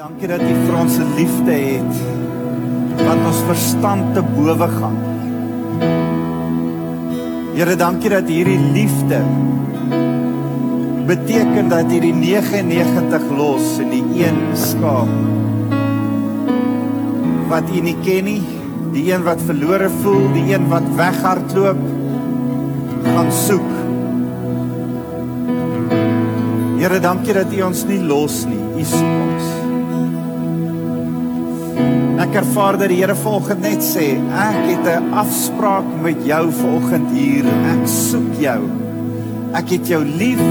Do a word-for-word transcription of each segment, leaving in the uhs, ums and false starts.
Dankie dat U vir ons 'n liefde het wat ons verstand te bowe gaan. Here, dankie dat hierdie liefde beteken dat U die nege en negentig los en die een skaap wat U nie ken nie, die een wat verlore voel, die een wat weghardloop, gaan soek. Here, dankie dat U ons nie los nie, U soek ons. Ek ervaar dat die Here vanoggend net sê, ek het 'n afspraak met jou vanoggend hier, ek soek jou, ek het jou lief,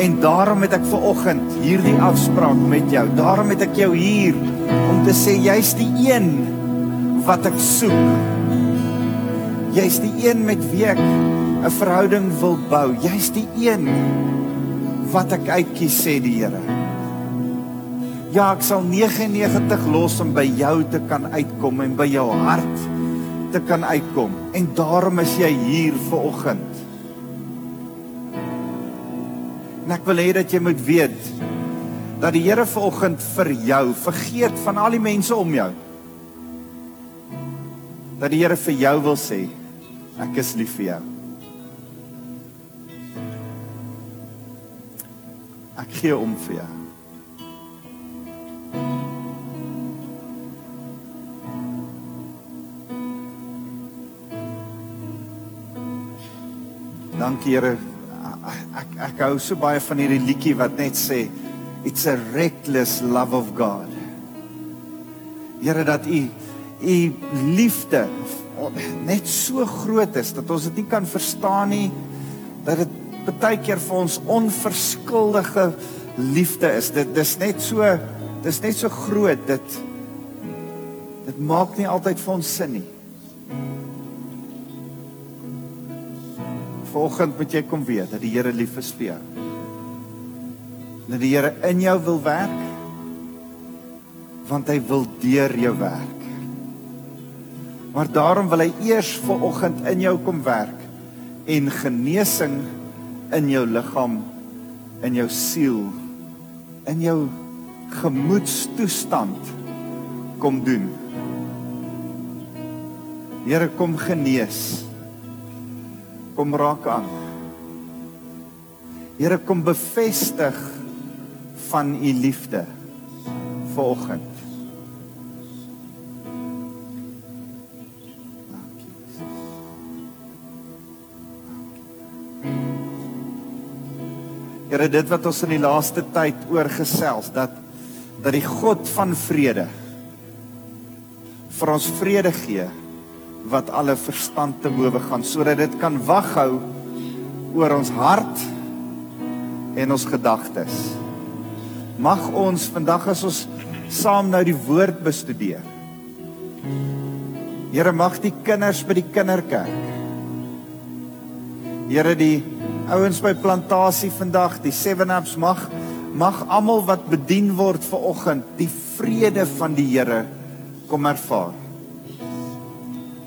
en daarom het ek vanoggend hierdie afspraak met jou, daarom het ek jou hier, om te sê, jy's die een wat ek soek, jy's die een met wie ek 'n verhouding wil bou, jy's die een wat ek uitkies, sê die Here. Ja, ek sal nege en negentig los om by jou te kan uitkom en by jou hart te kan uitkom. En daarom is jy hier vanoggend. En ek wil hê dat jy moet weet dat die Here vanoggend vir jou, vergeet van al die mense om jou, dat die Here vir jou wil sê, ek is lief vir jou. Ek gee om vir jou. Dankie Here, ek, ek hou so baie van hierdie liedjie wat net sê, it's a reckless love of God. Here, dat u, u liefde net so groot is, dat ons het nie kan verstaan nie, dat het baie keer vir ons onverskuldige liefde is. Dit is net so, dit is net so groot, dit, dit maak nie altyd vir ons sin nie. Vanoggend moet jy kom weet dat die Here lief is vir jou. Dat die Here in jou wil werk, want hy wil deur jou werk. Maar daarom wil hy eers vanoggend in jou kom werk en genesing in jou liggaam, in jou siel, in jou gemoedstoestand kom doen. Here, kom genees. Kom raak aan. Here, kom bevestig van u liefde vanoggend. Here, dit wat ons in die laaste tyd oorgesels, dat, dat die God van vrede vir ons vrede gee, wat alle verstand te bowe gaan, sodat dit kan waghou oor ons hart en ons gedagtes. Mag ons vandag as ons saam nou die woord bestudeer. Here, mag die kinders by die kinderkerk, Here, die ouens by plantasie vandag, die seven ups, mag mag almal wat bedien word vanoggend, die vrede van die Here kom ervaar.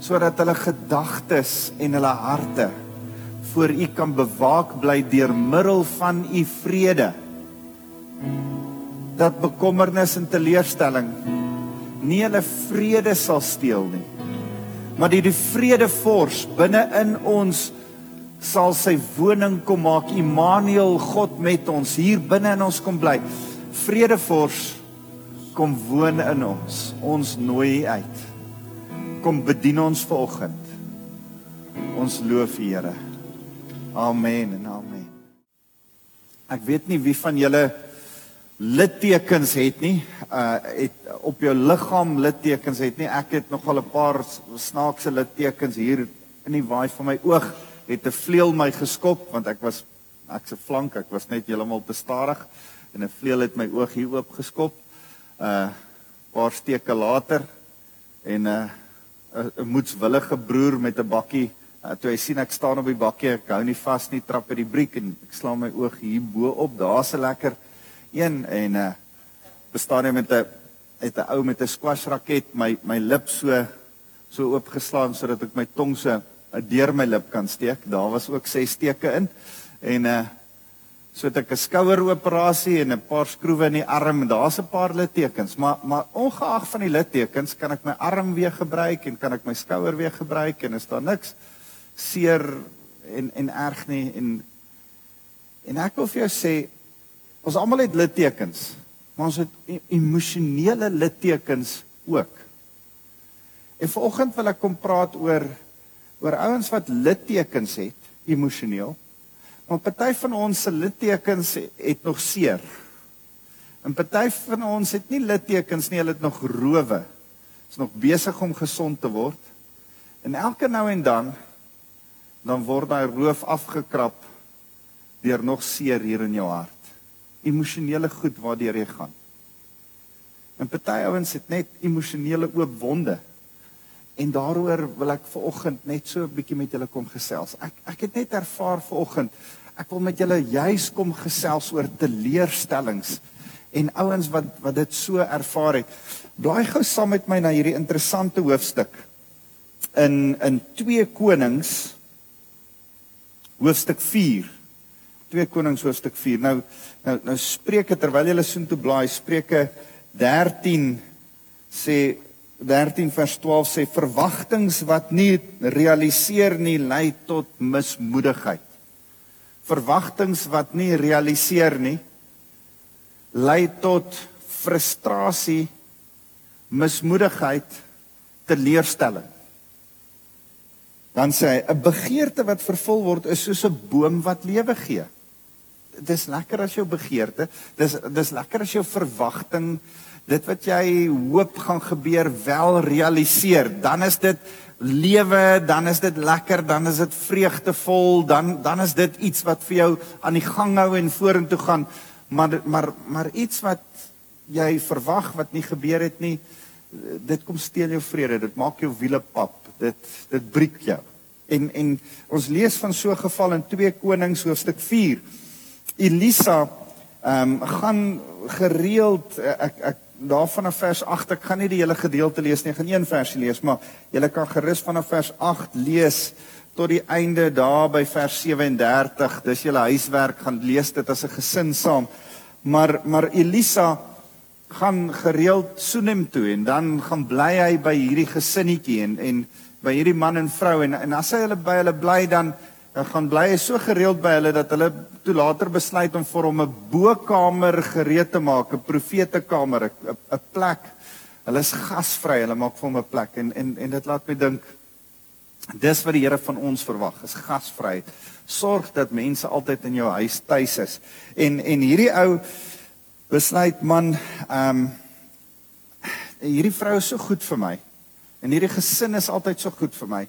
Sodat hulle gedagtes en hulle harte voor u kan bewaak bly deur middel van u vrede, dat bekommernis en teleurstelling nie hulle vrede sal steel nie, maar die die vrede vors binne in ons sal sy woning kom maak. Immanuel, God met ons, hier binne in ons kom bly. Vrede vors kom woon in ons, ons nooi uit. Kom bedien ons vanoggend. Ons loof die Here. Amen en amen. Ek weet nie wie van julle littekens het nie, uh, het op jou liggaam littekens het nie. Ek het nogal 'n paar snaakse littekens hier in die waai van my oog, het 'n vleuel my geskop, want ek was, ek se flank, ek was net heeltemal te stadig, en 'n vleuel het my oog hier oop geskop, 'n uh, paar steke later, en 'n uh, 'n moedswillige broer met 'n bakkie, uh, toe hy sien ek staan op die bakkie, ek hou nie vas nie, trap in die briek, en ek slaan my oog hier bo op, daar's 'n lekker een, en uh, bestaan hy met 'n het 'n ou met 'n squash raket, my, my lip so, so oopgeslaan, sodat ek my tong so deur my lip kan steek, daar was ook ses steke in, en uh, So het ek 'n skoueroperasie en 'n paar skroewe in die arm. Daar's 'n paar littekens, maar maar ongeag van die littekens kan ek my arm weer gebruik en kan ek my skouer weer gebruik en is daar niks seer en en erg nie en en ek wil vir jou sê ons almal het littekens, maar ons het emosionele littekens ook. En vanoggend wil ek kom praat oor oor ouens wat littekens het emosioneel. Maar party van ons se littekens het nog seer. En party van ons het nie littekens nie, hulle het nog rowe. Is nog besig om gesond te word. En elke nou en dan dan word daai roof afgekrap deur nog seer hier in jou hart. Emosionele goed waardeur jy gaan. En party ouens het net emosionele oop wonde. En daaroor wil ek vanoggend net so 'n bietjie met julle kom gesels. Ek ek het net ervaar vanoggend. Ek wil met julle juis kom gesels oor teleurstellings en ouens wat wat dit so ervaar het. Blaai gou saam met my na hierdie interessante hoofstuk in in Tweede Konings hoofstuk vier. Tweede Konings hoofstuk vier. Nou nou nou Spreuke terwyl julle soontoe blaai, Spreuke dertien sê dertien vers twaalf sê, verwagtings wat nie realiseer nie, lei tot mismoedigheid. Verwagtings wat nie realiseer nie, lei tot frustrasie, mismoedigheid, teleurstelling. Dan sê hy, 'n begeerte wat vervul word is soos 'n boom wat lewe gee. Dis lekker as jou begeerte, dis, dis lekker as jou verwagting, dit wat jy hoop gaan gebeur, wel realiseer, dan is dit lewe, dan is dit lekker, dan is dit vreugdevol, dan, dan is dit iets wat vir jou aan die gang hou en vorentoe gaan, maar, maar, maar iets wat jy verwag, wat nie gebeur het nie, dit kom steel jou vrede, dit maak jou wiele pap, dit, dit breek jou. En, en ons lees van so 'n geval in Tweede Konings hoofstuk vier, Elisa um, gaan gereeld, ek, ek, daar vanaf vers agt, ek gaan nie die hele gedeelte lees nie, ek gaan een versie lees, maar julle kan gerus vanaf vers agt lees, tot die einde daar by vers sewe en dertig, dis julle huiswerk, gaan lees dit as 'n gesin saam, maar, maar Elisa gaan gereeld Sunem toe, en dan gaan bly hy by hierdie gesinnetjie, en, en by hierdie man en vrou, en, en as hy hulle by hulle bly, dan, dan gaan bly hy so gereeld by hulle, dat hulle toe later besluit om vir hom 'n bokamer gereed te maak, 'n profetekamer, 'n plek. Hulle is gasvry, hulle maak vir hom 'n plek en en en dit laat my dink dis wat die Here van ons verwag, is gasvryheid. Sorg dat mense altyd in jou huis tuis is. En en hierdie ou besluit man, ehm um, hierdie vrou is so goed vir my. En hierdie gesin is altyd so goed vir my.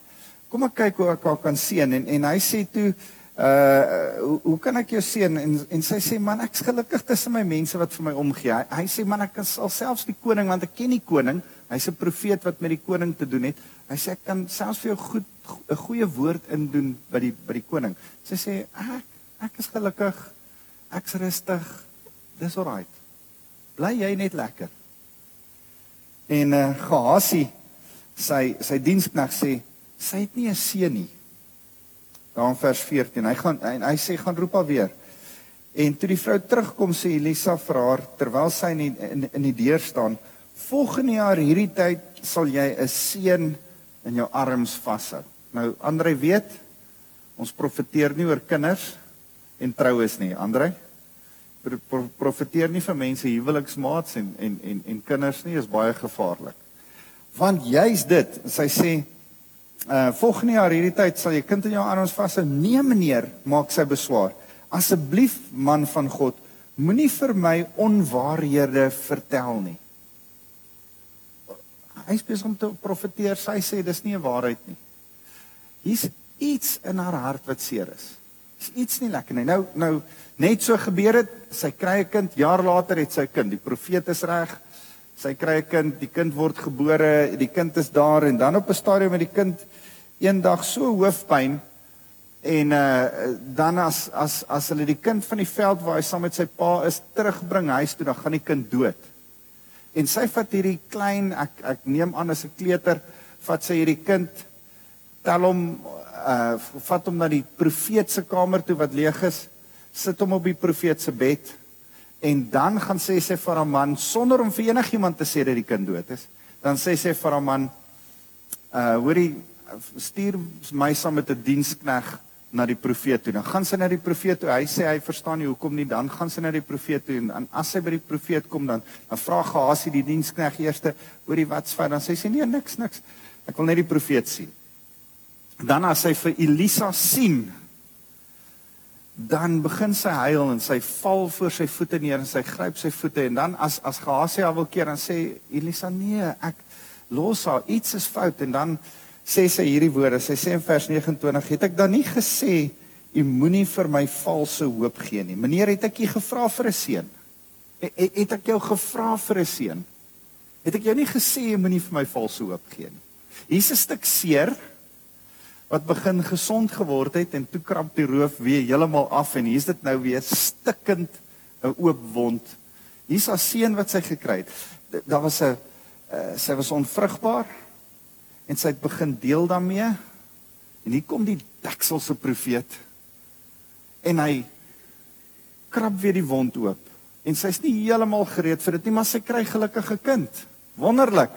Kom ek kyk hoe ek haar kan seën en en hy sê toe Uh, hoe, hoe kan ek jou sien? En, en sy sê, man, ek is gelukkig tussen my mense wat vir my omgee. Hy, hy sê, man, ek sal selfs die koning, want ek ken die koning, hy is 'n profeet wat met die koning te doen het. Hy sê, ek kan selfs vir jou goed 'n goeie woord indoen by die, by die koning. Sy sê, ek, ek is gelukkig, ek is rustig, dis alright. Bly jy net lekker. En uh, Gehasie, sy, sy dienskneg sê, sy het nie 'n seun nie. Daar in vers veertien, hy, gaan, hy, hy sê, gaan roep haar weer. En toe die vrou terugkom, sê Elisa vir haar, terwyl sy in, in, in die deur staan, volgende jaar hierdie tyd sal jy 'n seun in jou arms vashou. Nou, Andrei weet, ons profeteer nie oor kinders en troues nie, Andrei. Pro, pro, profeteer nie vir mense huweliksmaats en, en, en, en kinders nie, is baie gevaarlik. Want juist dit, sy sê, Uh, volgende jaar hierdie tyd sal jy kind in jou arms vashou. Nee meneer, maak sy beswaar. Asseblief man van God, moenie vir my onwaarhede vertel nie. Hy is besig om te profeteer, sy sê dis nie 'n waarheid nie. Hier's iets in haar hart wat seer is. Is iets nie lekker nie. Nou nou net so gebeur het, sy kry 'n kind, jaar later het sy 'n kind. Die profeet is reg. Sy kry 'n kind, die kind word gebore, die kind is daar en dan op 'n stadium met die kind eendag so hoofpyn en uh, dan as as as hulle die kind van die veld waar hy saam met sy pa is terugbring huis toe, dan gaan die kind dood. En sy vat hierdie klein, ek ek neem aan as 'n kleuter, vat sy hierdie kind, tel hom uh, vat hom na die profeet se kamer toe wat leeg is sit hom op die profeet se bed en dan gaan sê sy vir haar man, sonder om vir enigiemand te sê dat die kind dood is, dan sê sy vir haar man, uh, hoorie, stuur my saam met 'n dienskneg na die profeet toe. Dan gaan sy na die profeet toe, hy sê hy verstaan nie hoekom nie, dan gaan sy na die profeet toe, en, en as sy by die profeet kom, dan, dan vraag Gehasie die dienskneg eerste, hoorie, wat's vir, dan sê sy, nee, niks, niks, ek wil net die profeet sien. Dan as sy vir Elisa sien, dan begin sy huil en sy val voor sy voete neer en sy gryp sy voete, en dan as, as Gehasie haar wil keer, dan sê Elisa, nee, ek los haar, iets is fout, en dan sê sy hierdie woorde, sy sê in vers nege en twintig, het ek dan nie gesê, u moet nie vir my valse hoop gee nie, meneer, het ek u gevra vir 'n seun, het, het ek jou gevra vir 'n seun, het ek jou nie gesê, u moet nie vir my valse hoop gee nie, hier is 'n stuk seer, wat begin gesond geword het, en toe kramp die roof weer helemaal af, en hier is dit nou weer stikkend, 'n oop wond. Hier is haar seun wat sy gekry het. Daar was 'n, uh, sy was onvrugbaar, en sy het begin deel daarmee, en hier kom die dekselse profeet, en hy krap weer die wond oop, en sy is nie helemaal gereed vir dit nie, maar sy kry gelukkig 'n kind, wonderlik.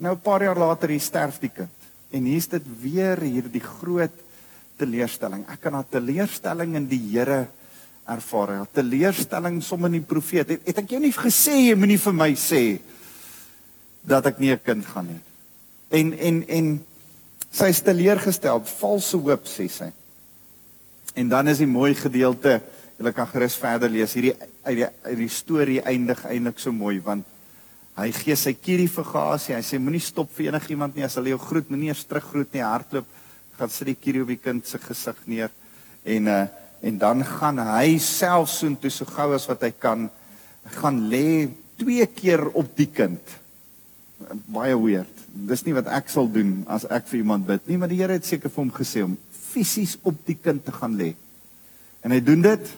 Nou 'n paar jaar later, hier sterf die kind. En hier is dit weer hier die groot teleurstelling. Ek kan haar teleurstelling in die Here ervaar. Haar teleurstelling sommer in die profeet. Het, het ek jou nie gesê, jy moet nie vir my sê, dat ek nie 'n kind gaan hê. En, en, en, sy is teleurgestel, valse hoop, sê sy. En dan is die mooi gedeelte, julle kan gerus verder lees, hierdie die, die, die storie eindig eintlik so mooi, want hy gee sy kierie vir Gehasie, hy sê, moenie stop vir enig iemand nie, as hulle jou groet, moenie eers teruggroet nie, hardloop, gaan sit die kierie op die kind se gesig neer, en, uh, en dan gaan hy self soen toe so gauw as wat hy kan, gaan lê twee keer op die kind, baie weird, dis nie wat ek sal doen, as ek vir iemand bid, nie, maar die Here het seker vir hom gesê, om fisies op die kind te gaan lê, en hy doen dit,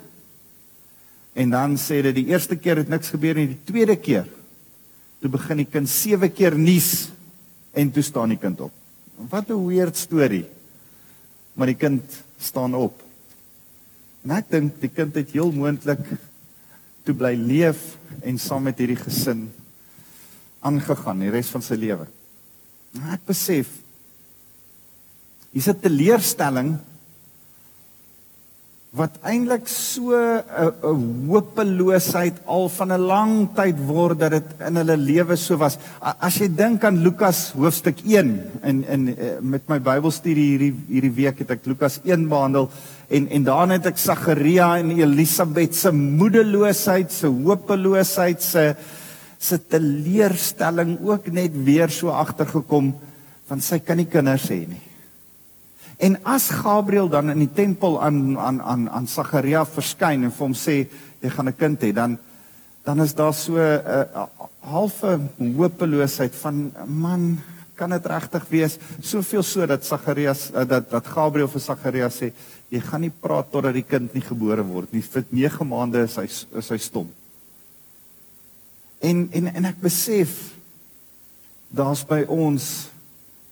en dan sê dit, die eerste keer het niks gebeur, en die tweede keer, toe begin die kind sewe keer nies, en toe staan die kind op. Wat 'n weird story, maar die kind staan op. En ek dink, die kind het heel moontlik toe bly leef, en saam met hierdie gesin aangegaan, die res van sy lewe. Maar ek besef, hier's 'n teleurstelling, wat eintlik so 'n hopeloosheid al van 'n lang tyd word, dat dit in hulle lewe so was. As jy dink aan Lukas hoofstuk een, en, en met my Bybelstudie hierdie, hierdie week het ek Lukas een behandel, en, en daarna het ek Sagaria en Elisabeth se moedeloosheid, se hopeloosheid, se, se teleurstelling ook net weer so agtergekom, want sy kan nie kinders hê nie. En as Gabriël dan in die tempel aan, aan, aan, aan Sagaria verskyn en vir hom sê, jy gaan 'n kind hê, dan, dan is daar so 'n halfe hopeloosheid van, man, kan dit regtig wees? Soveel so dat, dat, dat Gabriël vir Sagaria sê, jy gaan nie praat totdat die kind nie gebore word nie, vir nege maande is hy, is hy stom. En, en, en ek besef, daar's by ons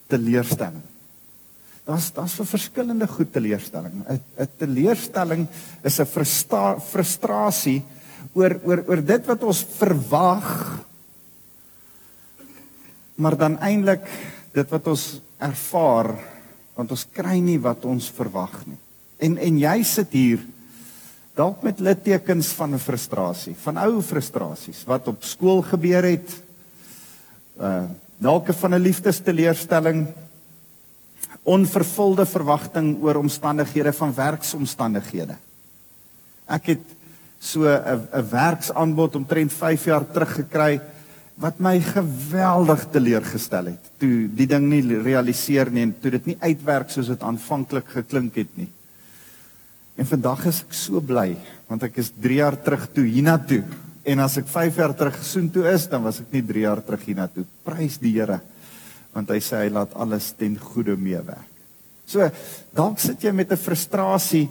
teleurstelling. Daar's daar's vir verskillende goed teleurstelling. 'n Teleurstelling is 'n frustra, frustrasie oor oor oor dit wat ons verwag, maar dan eintlik dit wat ons ervaar, want ons kry nie wat ons verwag nie. En en jy sit hier dalk met littekens van 'n frustrasie, van ou frustrasies wat op skool gebeur het. Uh dalk van 'n liefdesteleurstelling, onvervulde verwagting oor omstandighede van werksomstandighede. Ek het so 'n werksaanbod omtrent vyf jaar terug gekry, wat my geweldig teleurgestel het, toe die ding nie realiseer nie, en toe dit nie uitwerk soos dit aanvanklik geklink het nie. En vandag is ek so bly, want ek is drie jaar terug toe hiernatoe, en as ek vyf jaar terug soontoe is, dan was ek nie drie jaar terug hiernatoe. Prys die Here, want hy sê, hy laat alles ten goeie meewerk. So, dalk sit jy met 'n frustrasie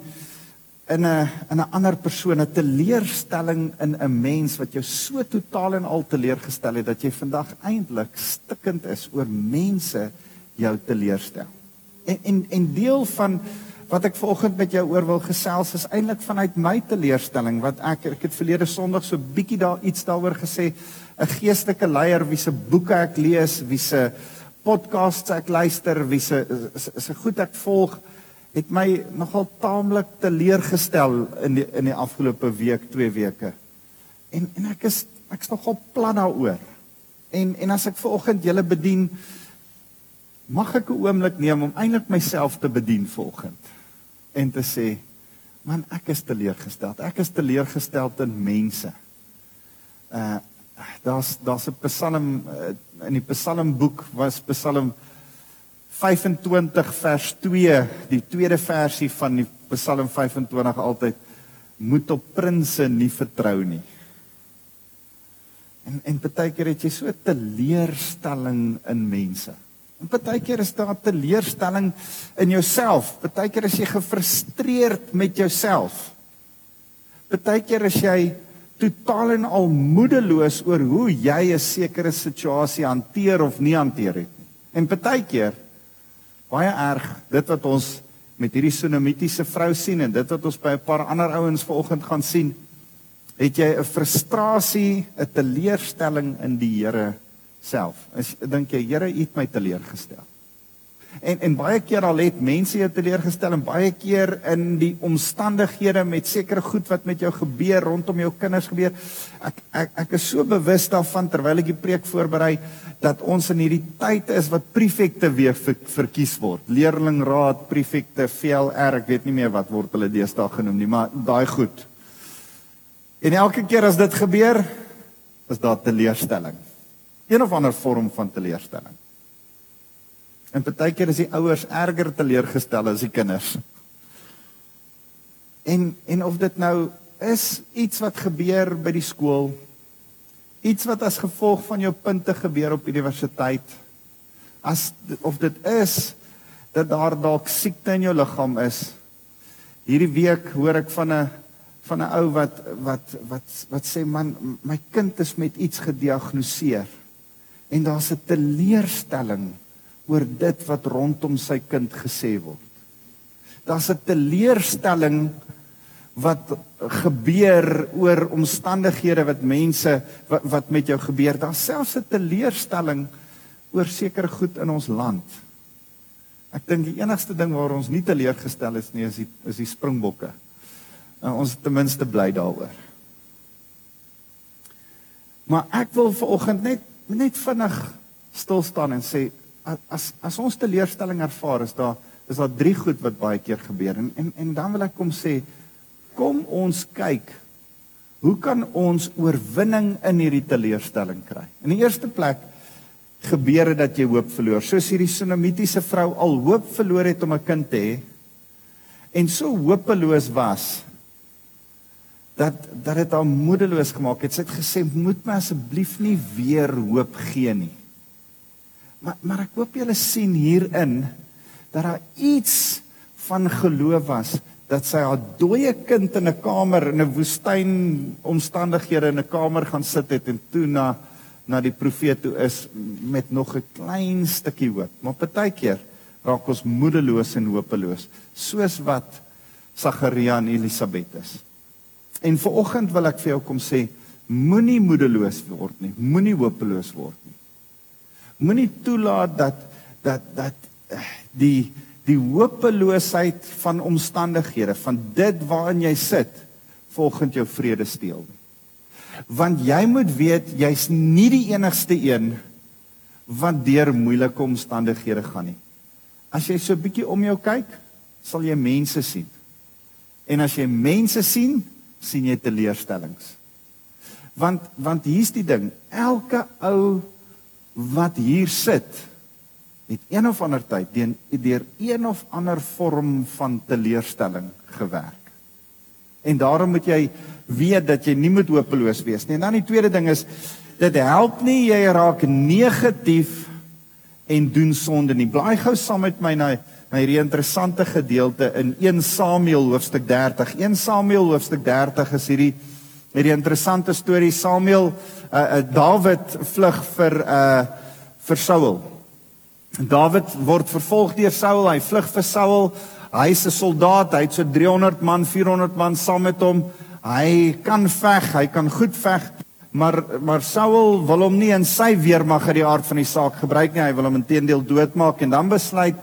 in 'n in 'n ander persoon, 'n teleurstelling in 'n mens, wat jou so totaal en al teleurgestel het, dat jy vandag eintlik stikkend is oor mense jou teleurstel. En, en, en deel van wat ek vanoggend met jou oor wil gesels is eintlik vanuit my teleurstelling, want ek, ek het verlede Sondag so bietjie daar iets daaroor gesê, 'n geestelike leier wie se boeke ek lees, wie se podcasts ek luister, wie se se goed ek volg, het my nogal taamlik teleurgestel in die in die afgelope week, twee weke. En en ek is ek's nogal plan daaroor. En en as ek vanoggend julle bedien, mag ek 'n oomblik neem om eintlik myself te bedien vanoggend en te sê, man, ek is teleurgesteld. Ek is teleurgesteld in mense. Uh daar's daar's 'n Psalm uh, in die Psalmboek was Psalm vyf en twintig vers twee, die tweede versie van die Psalm vyf en twintig altyd, moet op prinses nie vertrou nie. En, en baie keer het jy so teleurstelling in mense. En baie keer is daar teleurstelling in jouself. Baie keer is jy gefrustreerd met jouself. Baie keer is jy totaal en al moedeloos oor hoe jy 'n sekere situasie hanteer of nie hanteer het nie. En baie keer, baie erg, dit wat ons met hierdie Sonomitiese vrou sien en dit wat ons by 'n paar ander ouens vanoggend gaan sien, het jy 'n frustrasie, 'n teleurstelling in die Here self. As jy dink jy, Here, U het my teleurgestel. En en baie keer al het mense jou teleurgestel en baie keer in die omstandighede met sekere goed wat met jou gebeur, rondom jou kinders gebeur. Ek ek ek is so bewus daarvan terwyl ek die preek voorberei dat ons in hierdie tyd is wat prefekte weer verkies word. Leerlingraad, prefekte, V L R, ek weet nie meer wat word hulle deesdae genoem nie, maar daai goed. En elke keer as dit gebeur, is daar teleurstelling. Een of ander vorm van teleurstelling. En baie keer is die ouers erger teleurgestel as die kinders. En, en of dit nou is iets wat gebeur by die skool, iets wat as gevolg van jou punte gebeur op universiteit, as, of dit is dat daar dalk siekte in jou liggaam is. Hierdie week hoor ek van 'n van 'n ou wat, wat, wat, wat sê, man, my kind is met iets gediagnoseer, en daar's 'n teleurstelling oor dit wat rondom sy kind gesê word. Daar's 'n teleurstelling wat gebeur oor omstandighede wat mense, wat, wat met jou gebeur. Daar's selfs 'n teleurstelling oor sekere goed in ons land. Ek dink die enigste ding waar ons nie teleurgestel is nie, is die, is die springbokke. En ons ten minste bly daaroor. Maar ek wil vanoggend net, net vinnig stilstaan en sê, as, as ons teleurstelling ervaar, is daar, is daar drie goed wat baie keer gebeur. En, en, en dan wil ek kom sê, kom ons kyk, hoe kan ons oorwinning in hierdie teleurstelling kry? In die eerste plek, gebeur dit dat jy hoop verloor. Soos hierdie Sonomitiese vrou al hoop verloor het om 'n kind te hê, en so hopeloos was, dat, dat het al moedeloos gemaakt het. Sy het gesê, moet my asseblief nie weer hoop gee nie. Maar, maar ek hoop julle sien hierin, dat daar iets van geloof was, dat sy haar dooie kind in 'n kamer, in 'n woestyn omstandighede in 'n kamer gaan sit het, en toe na, na die profeet toe is, met nog 'n klein stukkie hoop. Maar baie keer raak ons moedeloos en hopeloos, soos wat Sagaria en Elisabeth is. En vanoggend wil ek vir jou kom sê, moenie moedeloos word nie, moenie hopeloos word nie. Moenie toelaat dat, dat, dat die, die hopeloosheid van omstandighede, van dit waarin jy sit, volgens jou vrede steel nie. Want jy moet weet, jy's nie die enigste een, wat deur moeilike omstandighede gaan nie. As jy so bietjie om jou kyk, sal jy mense sien. En as jy mense sien, sien jy teleurstellings. Want, want hier's die ding, elke ou wat hier sit, het een of ander tyd, deur, deur een of ander vorm van teleurstelling gewerk. En daarom moet jy weet dat jy nie moet hopeloos wees nie. En dan die tweede ding is, dit help nie, jy raak negatief en doen sonde nie. Blaai gou saam met my na na hierdie interessante gedeelte in een Samuel hoofstuk dertig. een Samuel hoofstuk dertig is hierdie hierdie interessante storie. Samuel, uh, uh, Dawid vlug vir uh vir Saul. Dawid word vervolg deur Saul, hy vlug vir Saul. Hy is 'n soldaat, hy het so driehonderd man, vierhonderd man saam met hom. Hy kan veg, hy kan goed veg, maar maar Saul wil hom nie in sy weermag uit die aard van die saak gebruik nie. Hy wil hom inteendeel doodmaak en dan besluit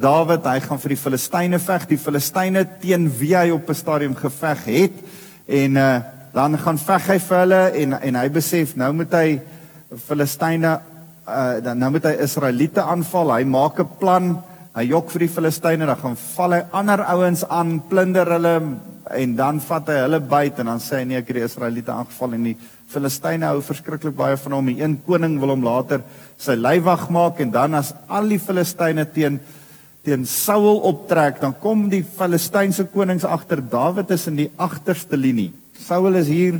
Dawid, hy gaan vir die Filistyne veg, die Filistyne teen wie hy op 'n stadium geveg het en uh, dan gaan veg hy vir hulle en en hy besef nou moet hy Filistyne Uh, dan nou moet hy Israeliete aanval, hy maak 'n plan, hy jok vir die Filistyne, dan gaan val hy ander ouens aan, plunder hulle, en dan vat hy hulle byt, en dan sê hy nee, ek het die Israeliete aangeval, en die Filistyne hou verskriklik baie van hom, die een koning wil hom later sy leiwag maak, en dan as al die Filistyne teen, teen Saul optrek, dan kom die Filistynse konings agter, Dawid is in die agterste linie, Saul is hier,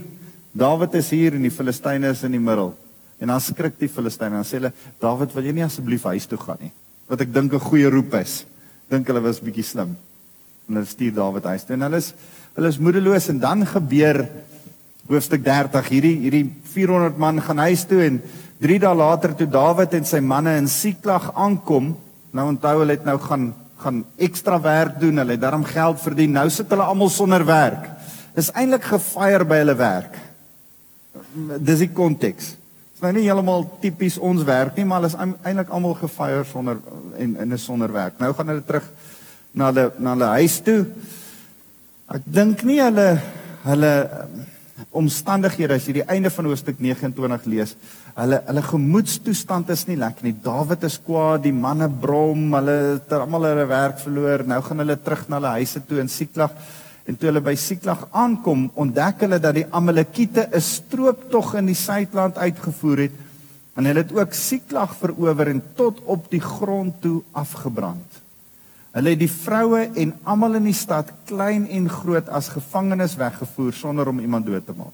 Dawid is hier, en die Filistyne is in die middel. En dan skrik die Filistyne en dan sê hulle, Dawid, wil jy nie asseblief huis toe gaan nie? Wat ek dink 'n goeie roep is. Dink hulle was bietjie slim. En hulle stuur Dawid huis toe en hulle is, hulle is moedeloos en dan gebeur hoofstuk dertig. Hierdie, hierdie vierhonderd man gaan huis toe en drie dae later toe Dawid en sy manne in Siklag aankom, nou onthou hulle het nou gaan, gaan ekstra werk doen, hulle het daarom geld verdien, nou sit hulle almal sonder werk. Dis eintlik gefire by hulle werk. Dis die konteks. Is nou nie helemaal typies ons werk nie, maar hulle is eintlik almal gefire sonder, en, en is sonder werk. Nou gaan hulle terug na hulle, na hulle huis toe. Ek dink nie hulle, hulle omstandighede, as jy die einde van hoofstuk negenentwintig lees, hulle, hulle gemoedstoestand is nie lekker nie. Dawid is kwaad, die manne brom, hulle het almal hulle werk verloor, nou gaan hulle terug na hulle huise toe in Siklag. En toe hulle by Siklag aankom, ontdek hulle dat die Amalekiete 'n strooptog in die suidland uitgevoer het, en hulle het ook Siklag verower en tot op die grond toe afgebrand. Hulle het die vroue en almal in die stad, klein en groot, as gevangenes weggevoer, sonder om iemand dood te maak.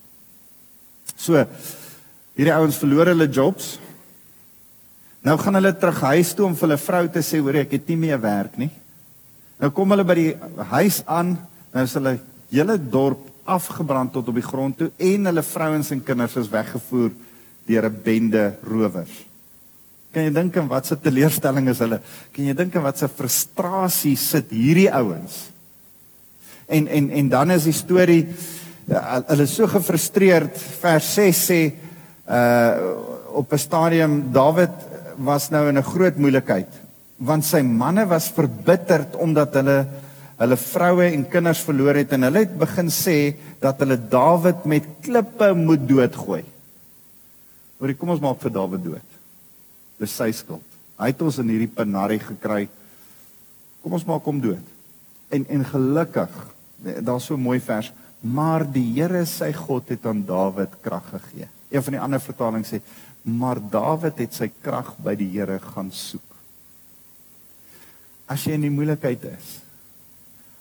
So, hierdie ouens verloor hulle jobs, nou gaan hulle terug huis toe om vir hulle vrou te sê, hoor ek het nie meer werk nie. Nou kom hulle by die huis aan, nou is hulle hele dorp afgebrand tot op die grond toe, en hulle vrouens en kinders is weggevoer deur 'n bende rowers. Kan jy dink aan wat se teleurstelling is hulle? Kan jy dink aan wat se frustrasie sit hierdie ouens? En, en, en dan is die storie, hulle is so gefrustreerd, vers ses sê, uh, op 'n stadium, Dawid was nou in 'n groot moeilikheid, want sy manne was verbitterd, omdat hulle hulle vroue en kinders verloor het, en hulle het begin sê, dat hulle Dawid met klippe moet doodgooi. Maar kom ons maak vir Dawid dood. Dis sy skuld. Hy het ons in hierdie penarie gekry. Kom ons maak hom dood. En, en gelukkig, daar's so 'n mooi vers, maar die Here sy God het aan Dawid krag gegee. Een van die ander vertalings sê, maar Dawid het sy krag by die Here gaan soek. As jy in die moeilikheid is,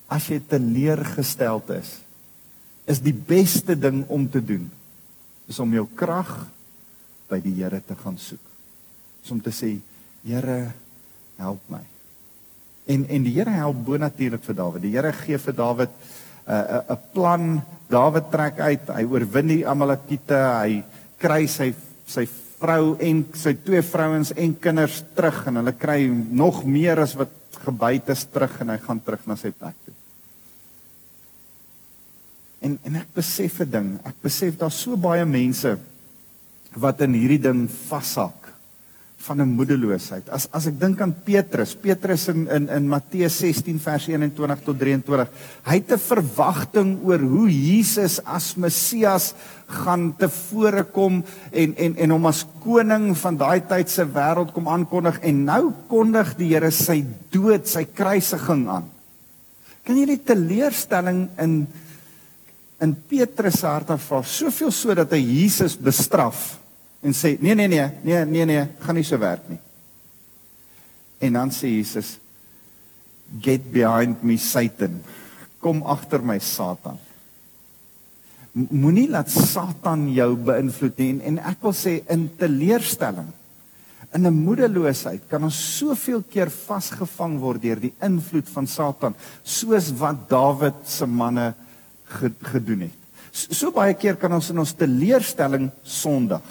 as jy teleurgesteld is, is die beste ding om te doen, is om jou krag by die Here te gaan soek. Is om te sê, Here, help my. En, en die Here help bonatuurlik vir Dawid. Die Here gee vir Dawid 'n uh, plan, Dawid trek uit, hy oorwin die Amalekiete, hy kry sy, sy vrou en sy twee vrouens en kinders terug, en hulle kry nog meer as wat gebyt is terug, en hy gaan terug na sy plek toe. En, en ek besef 'n ding, ek besef daar so baie mense wat in hierdie ding vashak van 'n moedeloosheid. As, as ek dink aan Petrus, Petrus in, in, in Matteus sestien vers eenentwintig tot drieëntwintig, hy het 'n verwagting oor hoe Jesus as Messias gaan tevore kom en, en, en hom as koning van daai tyd se wêreld kom aankondig, en nou kondig die Here sy dood, sy kruisiging aan. Kan jy die teleurstelling in in Petrus se hart aanvaar, soveel so dat hy Jesus bestraf, en sê, nee, nee, nee, nee, nee, nee, gaan nie so werk nie. En dan sê Jesus, get behind me, Satan, kom agter my, Satan. Moenie laat Satan jou beïnvloed nie, en ek wil sê, in teleurstelling, in 'n moedeloosheid, kan ons soveel keer vasgevang word deur die invloed van Satan, soos wat Dawid se manne gedoen het. So baie keer kan ons in ons teleurstelling sondig.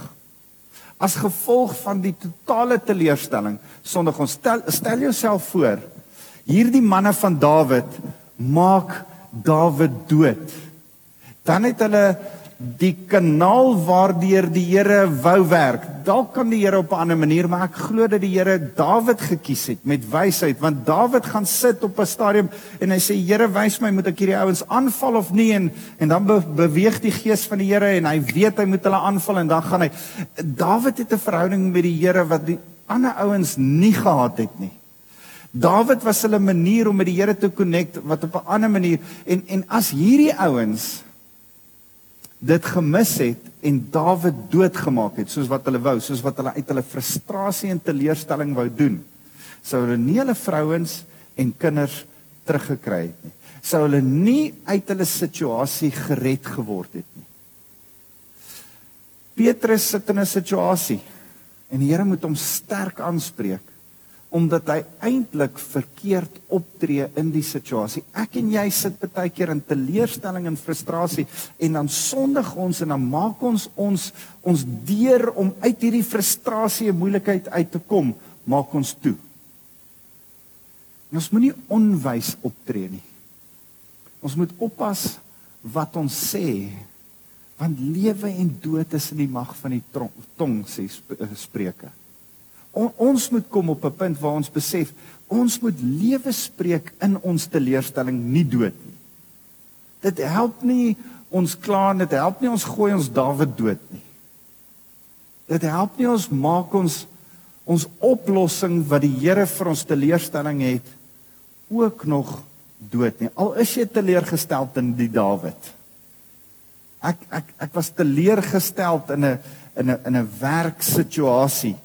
As gevolg van die totale teleurstelling sondig ons, stel, stel jouself voor, Hierdie manne van Dawid maak Dawid dood. Dan het hulle die kanaal waardeur die Here wou werk. Dalk kan die Here op 'n ander manier, maar ek glo dat die Here Dawid gekies het met wysheid, want Dawid gaan sit op 'n stadium en hy sê, Here, wys my, moet ek hierdie ouens aanval of nie? En, en dan be, beweeg die gees van die Here en hy weet hy moet hulle aanval en dan gaan hy. Dawid het 'n verhouding met die Here wat die ander ouens nie gehad het nie. Dawid was hulle manier om met die Here te connect, wat op 'n ander manier, en, en as hierdie ouens dit gemis het, en Dawid doodgemaak het, soos wat hulle wou, soos wat hulle uit hulle frustrasie en teleurstelling wou doen, sou hulle nie hulle vrouens en kinders teruggekry het nie, sou hulle nie uit hulle situasie gered geword het nie. Petrus sit in 'n situasie, en die Here moet hom sterk aanspreek, omdat hy eintlik verkeerd optree in die situasie. Ek en jy sit baie keer in teleurstelling en frustrasie, en dan sondig ons, en dan maak ons ons, ons deur om uit hierdie frustrasie en moeilikheid uit te kom, maak ons toe. En ons moet nie onwys optree nie. Ons moet oppas wat ons sê, want lewe en dood is in die mag van die tong, sê Spreuke. On, ons moet kom op 'n punt waar ons besef, ons moet lewe spreek in ons teleurstelling, nie dood nie. Dit help nie ons klaan, dit help nie ons gooi ons Dawid dood nie. Dit help nie ons maak ons, ons oplossing wat die Here vir ons teleurstelling het, ook nog dood nie. Al is jy teleurgesteld in die Dawid. Ek, ek, ek was teleurgesteld in 'n in 'n in 'n werksituasie,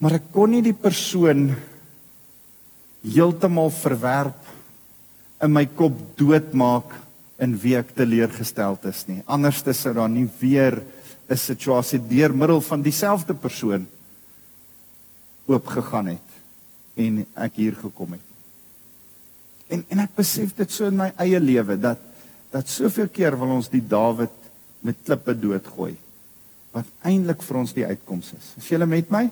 maar ek kon nie die persoon heeltemal verwerp in my kop doodmaak in wie ek teleurgesteld is nie. Anders is daar nie weer 'n situasie deur middel van dieselfde persoon oopgegaan het en ek hier gekom het. En, en ek besef dit so in my eie lewe, dat, dat soveel keer wil ons die Dawid met klippe doodgooi, wat eintlik vir ons die uitkoms is. Is julle met my?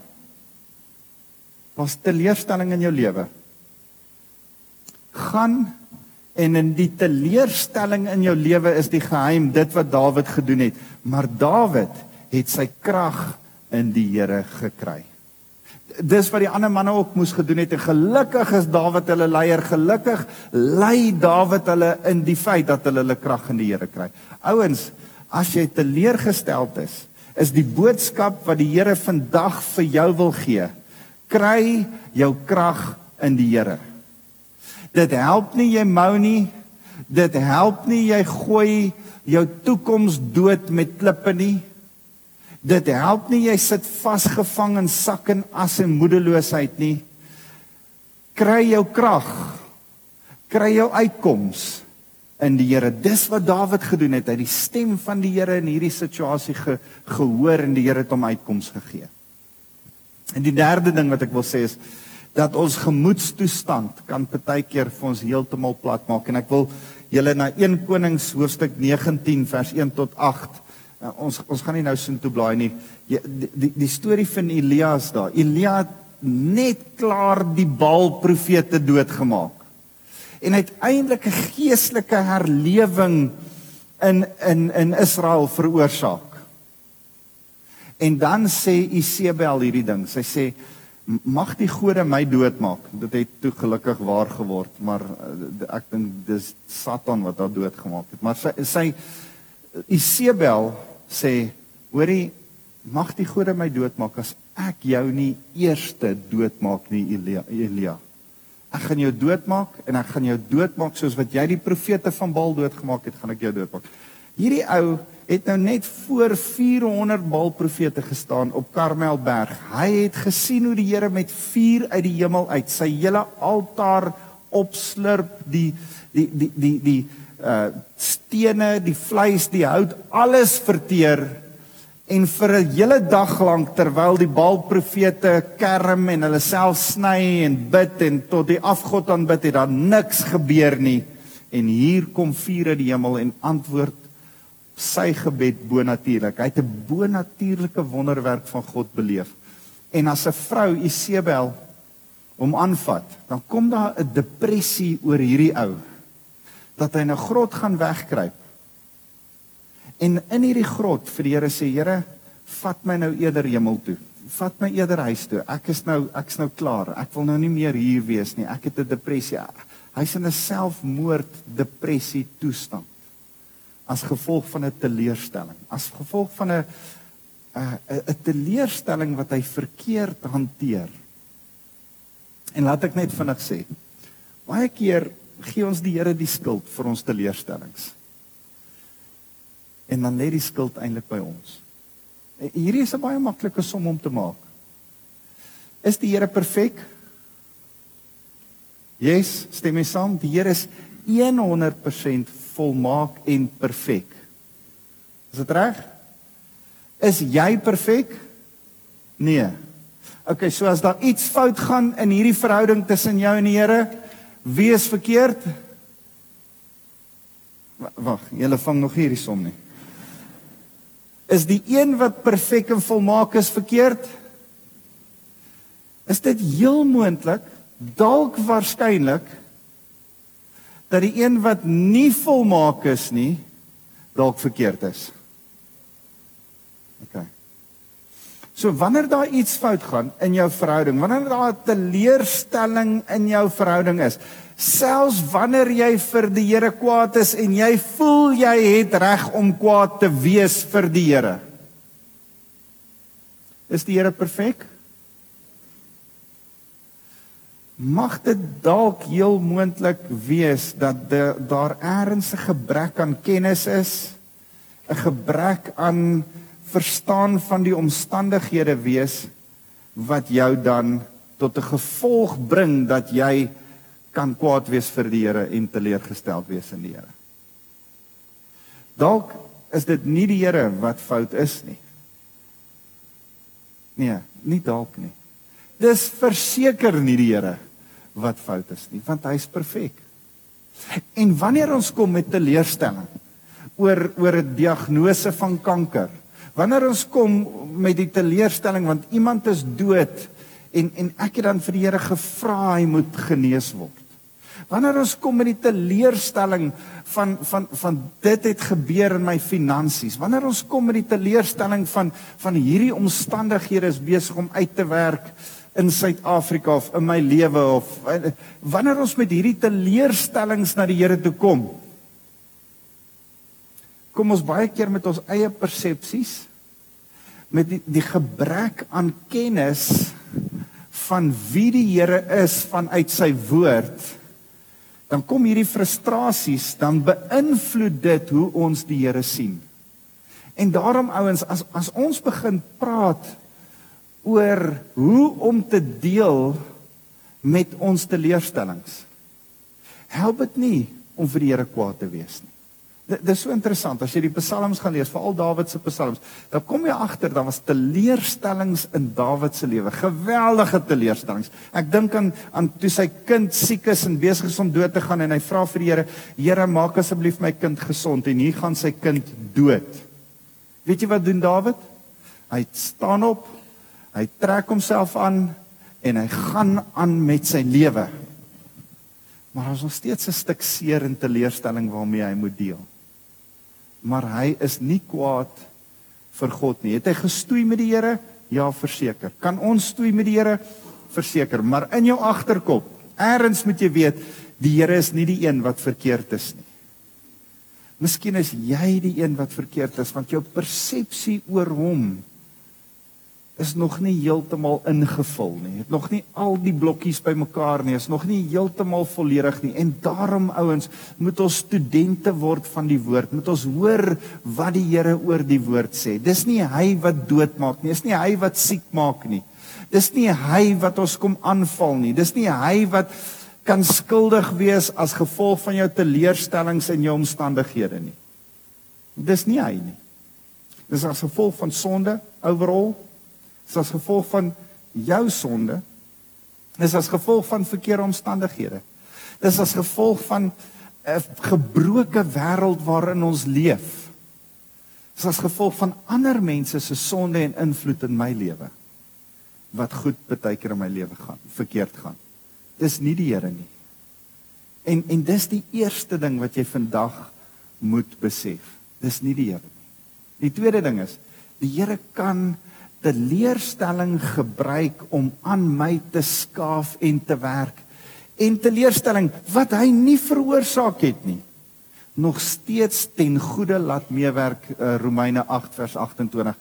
Was teleurstelling in jou lewe, gaan, en in die teleurstelling in jou lewe is die geheim, dit wat Dawid gedoen het, maar Dawid het sy krag in die Here gekry. Dis wat die ander manne ook moes gedoen het, en gelukkig is Dawid hulle leier, gelukkig lei Dawid hulle in die feit dat hulle hulle krag in die Here kry. Ouens, as jy teleurgesteld is, is die boodskap wat die Here vandag vir jou wil gee, kry jou krag in die Here. Dit help nie jy mou nie, dit help nie jy gooi jou toekoms dood met klippe nie, dit help nie jy sit vasgevang in sak en as en moedeloosheid nie. Kry jou krag, kry jou uitkoms in die Here. Dis wat Dawid gedoen het, hy die stem van die Here in hierdie situasie ge, gehoor en die Here het hom uitkoms gegee. En die derde ding wat ek wil sê is, dat ons gemoedstoestand kan baie keer vir ons heeltemal plat maak. En ek wil julle na Eerste Konings hoofstuk negentien vers een tot agt, ons, ons gaan nie nou soontoe blaai nie, die, die, die storie van Elia is daar. Elia het net klaar die Baal profete doodgemaak. En uiteindelik 'n geestelike herlewing in, in, in Israel veroorsaak. En dan sê Isebel hierdie ding, sy sê, mag die gode my doodmaak. Dit het toe gelukkig waar geword, maar ek dink dis Satan wat haar doodgemaak het. Maar sy, sy Isebel sê, hoorie, mag die gode my doodmaak, as ek jou nie eerste doodmaak nie, Elia. Elia. Ek gaan jou doodmaak, en ek gaan jou doodmaak, soos wat jy die profete van Baal doodgemaak het, gaan ek jou doodmaak. Hierdie ou het nou net voor vierhonderd Baal profete gestaan op Karmelberg. Hy het gesien hoe die Here met vuur uit die hemel uit sy hele altaar opslurp, die die die die die uh, stene, die vleis, die hout, alles verteer. En vir 'n hele dag lank, terwyl die Baal profete kerm en hulle self sny en bid en tot die afgod aanbid, het daar niks gebeur nie. En hier kom vuur uit die hemel en antwoord sy gebed bonatuurlik. Hy het 'n bonatuurlike wonderwerk van God beleef. En as 'n vrou, Isebel, hom aanvat, dan kom daar 'n depressie oor hierdie ou, dat hy 'n grot gaan wegkruip. En in hierdie grot vir die Here sê, Here, vat my nou eerder hemel toe. Vat my eerder huis toe. Ek is nou, ek's nou klaar. Ek wil nou nie meer hier wees nie. Ek het 'n depressie. Hy's in 'n selfmoord depressie toestand. As gevolg van 'n teleurstelling, as gevolg van 'n 'n teleurstelling wat hy verkeerd hanteer. En laat ek net vinnig sê, baie keer gee ons die Here die skuld vir ons teleurstellings. En dan lê die skuld eintlik by ons. Hierdie is 'n baie maklike som om te maak. Is die Here perfek? Yes, stem mee saam, die Here is honderd persent volmaak en perfek. Is dit reg? Is jy perfek? Nee. Ok, so as daar iets fout gaan in hierdie verhouding tussen jou en die Here, wie is verkeerd? Wag, julle vang nog hierdie som nie. Is die een wat perfek en volmaak is verkeerd? Is dit heel moontlik, dalk waarskynlik, dat die een wat nie volmaak is nie, dalk verkeerd is. Ok. So wanneer daar iets fout gaan in jou verhouding, wanneer daar 'n teleurstelling in jou verhouding is, selfs wanneer jy vir die Here kwaad is en jy voel jy het reg om kwaad te wees vir die Here. Is die Here perfek? Mag dit dalk heel moontlik wees dat de, daar ergens 'n gebrek aan kennis is, 'n gebrek aan verstaan van die omstandighede wees, wat jou dan tot 'n gevolg bring dat jy kan kwaad wees vir die Here en teleurgesteld wees in die Here. Dalk is dit nie die Here wat fout is nie. Nee, nie dalk nie. Dis verseker nie die Here wat fout is nie, want hy is perfek. En wanneer ons kom met teleurstelling oor oor 'n diagnose van kanker, wanneer ons kom met die teleurstelling want iemand is dood en en ek het dan vir die Here gevra hy moet genees word. Wanneer ons kom met die teleurstelling van van van dit het gebeur in my finansies, wanneer ons kom met die teleurstelling van van hierdie omstandighede is besig om uit te werk in Suid-Afrika of in my lewe of wanneer ons met hierdie teleurstellings na die Here toe kom, kom ons baie keer met ons eie persepsies, met die, die gebrek aan kennis van wie die Here is vanuit sy woord, dan kom hierdie frustrasies, dan beïnvloed dit hoe ons die Here sien. En daarom ouens, as, as ons begin praat oor hoe om te deel met ons teleurstellings. Help dit nie om vir die Here kwaad te wees nie. Dit is so interessant, as jy die psalms gaan lees, veral Dawid se psalms, dan kom jy agter, daar was teleurstellings in Dawid se lewe, geweldige teleurstellings. Ek dink aan, aan toe sy kind siek is en besig is om dood te gaan en hy vra vir die Here, Here, maak asseblief my kind gesond en hier gaan sy kind dood. Weet jy wat doen Dawid? Hy staan op, hy trek homself aan en hy gaan aan met sy lewe. Maar daar is nog steeds 'n stuk seer en teleurstelling waarmee hy moet deel. Maar hy is nie kwaad vir God nie. Het hy gestoei met die Here? Ja, verseker. Kan ons stoei met die Here? Verseker. Maar in jou agterkop, ergens moet jy weet, die Here is nie die een wat verkeerd is nie. Miskien is jy die een wat verkeerd is, want jou persepsie oor hom is nog nie heeltemal ingevul nie, het nog nie al die blokkies by mekaar nie, is nog nie heeltemal volledig nie, en daarom ouens, moet ons studente word van die woord, moet ons hoor wat die Here oor die woord sê, dis nie hy wat dood maak nie, dis nie hy wat siek maak nie, dis nie hy wat ons kom aanval nie, dis nie hy wat kan skuldig wees as gevolg van jou teleurstellings en jou omstandighede nie, dis nie hy nie, dis as gevolg van sonde, overal, is as gevolg van jou sonde, is as gevolg van verkeerde omstandighede, is as gevolg van 'n gebroke wêreld waarin ons leef, is as gevolg van ander mense se sonde en invloed in my lewe, wat goed baie keer in my lewe gaan, verkeerd gaan. Dis nie die Here nie. En en dis die eerste ding wat jy vandag moet besef. Dis nie die Here nie. Die tweede ding is, die Here kan teleurstelling gebruik om aan my te skaaf en te werk. En teleurstelling wat hy nie veroorsaak het nie, nog steeds ten goeie laat meewerk, uh, Romeine agt vers agt en twintig,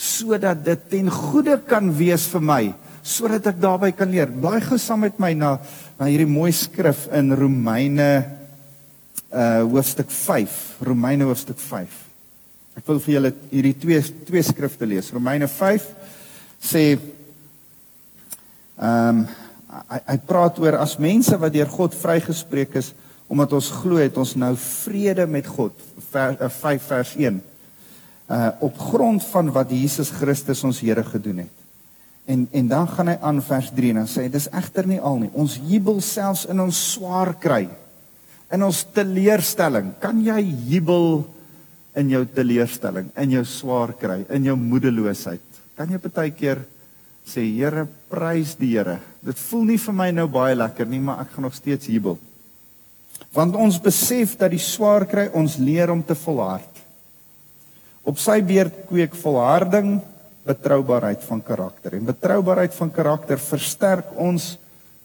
sodat dit ten goeie kan wees vir my, sodat ek daarby kan leer. Blaai gou saam met my na, na hierdie mooi skrif in Romeine uh, hoofstuk vyf, Romeine hoofstuk vyf. Ek wil vir julle hierdie twee, twee skrifte lees. Romeine vyf sê, um, hy, hy praat oor as mense wat deur God vrygespreek is, omdat ons glo het ons nou vrede met God, vyf vers een, uh, op grond van wat Jesus Christus ons Here gedoen het. En, en dan gaan hy aan vers drie en dan sê, dis egter nie al nie, ons jubel selfs in ons swaar kry, in ons teleurstelling. Kan jy jubel in jou teleurstelling, in jou swaar kry, in jou moedeloosheid? Kan jy partykeer sê, Here, prys die Here, dit voel nie vir my nou baie lekker nie, maar ek gaan nog steeds jubel. Want ons besef dat die swaar kry ons leer om te volhard. Op sy beurt kweek volharding, betroubaarheid van karakter. En betroubaarheid van karakter versterk ons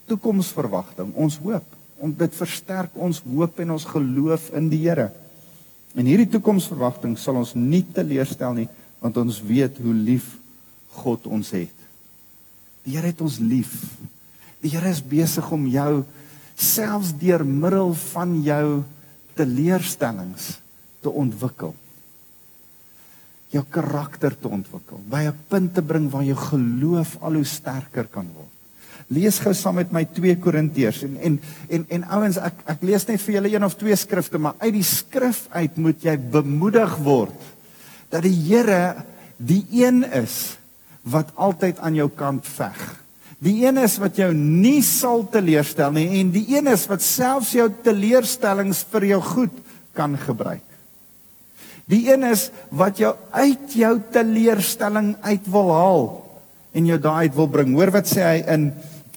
toekomsverwagting, ons hoop. En dit versterk ons hoop en ons geloof in die Here. En hierdie toekomsverwagting sal ons nie teleurstel nie, want ons weet hoe lief God ons het. Die Here het ons lief. Die Here is besig om jou selfs deur middel van jou teleurstellings te ontwikkel, jou karakter te ontwikkel, by 'n punt te bring waar jou geloof al hoe sterker kan word. Lees gou saam met my twee Korintiërs, en, en, en, en ouens, ek, ek lees net vir julle een of twee skrifte, maar uit die skrif uit moet jy bemoedig word, dat die Here die een is, wat altyd aan jou kant veg. Die een is wat jou nie sal teleerstel nie, en die een is wat selfs jou teleerstellings vir jou goed kan gebruik. Die een is wat jou uit jou teleerstelling uit wil haal, en jou daaruit wil bring. Hoor wat sê hy in,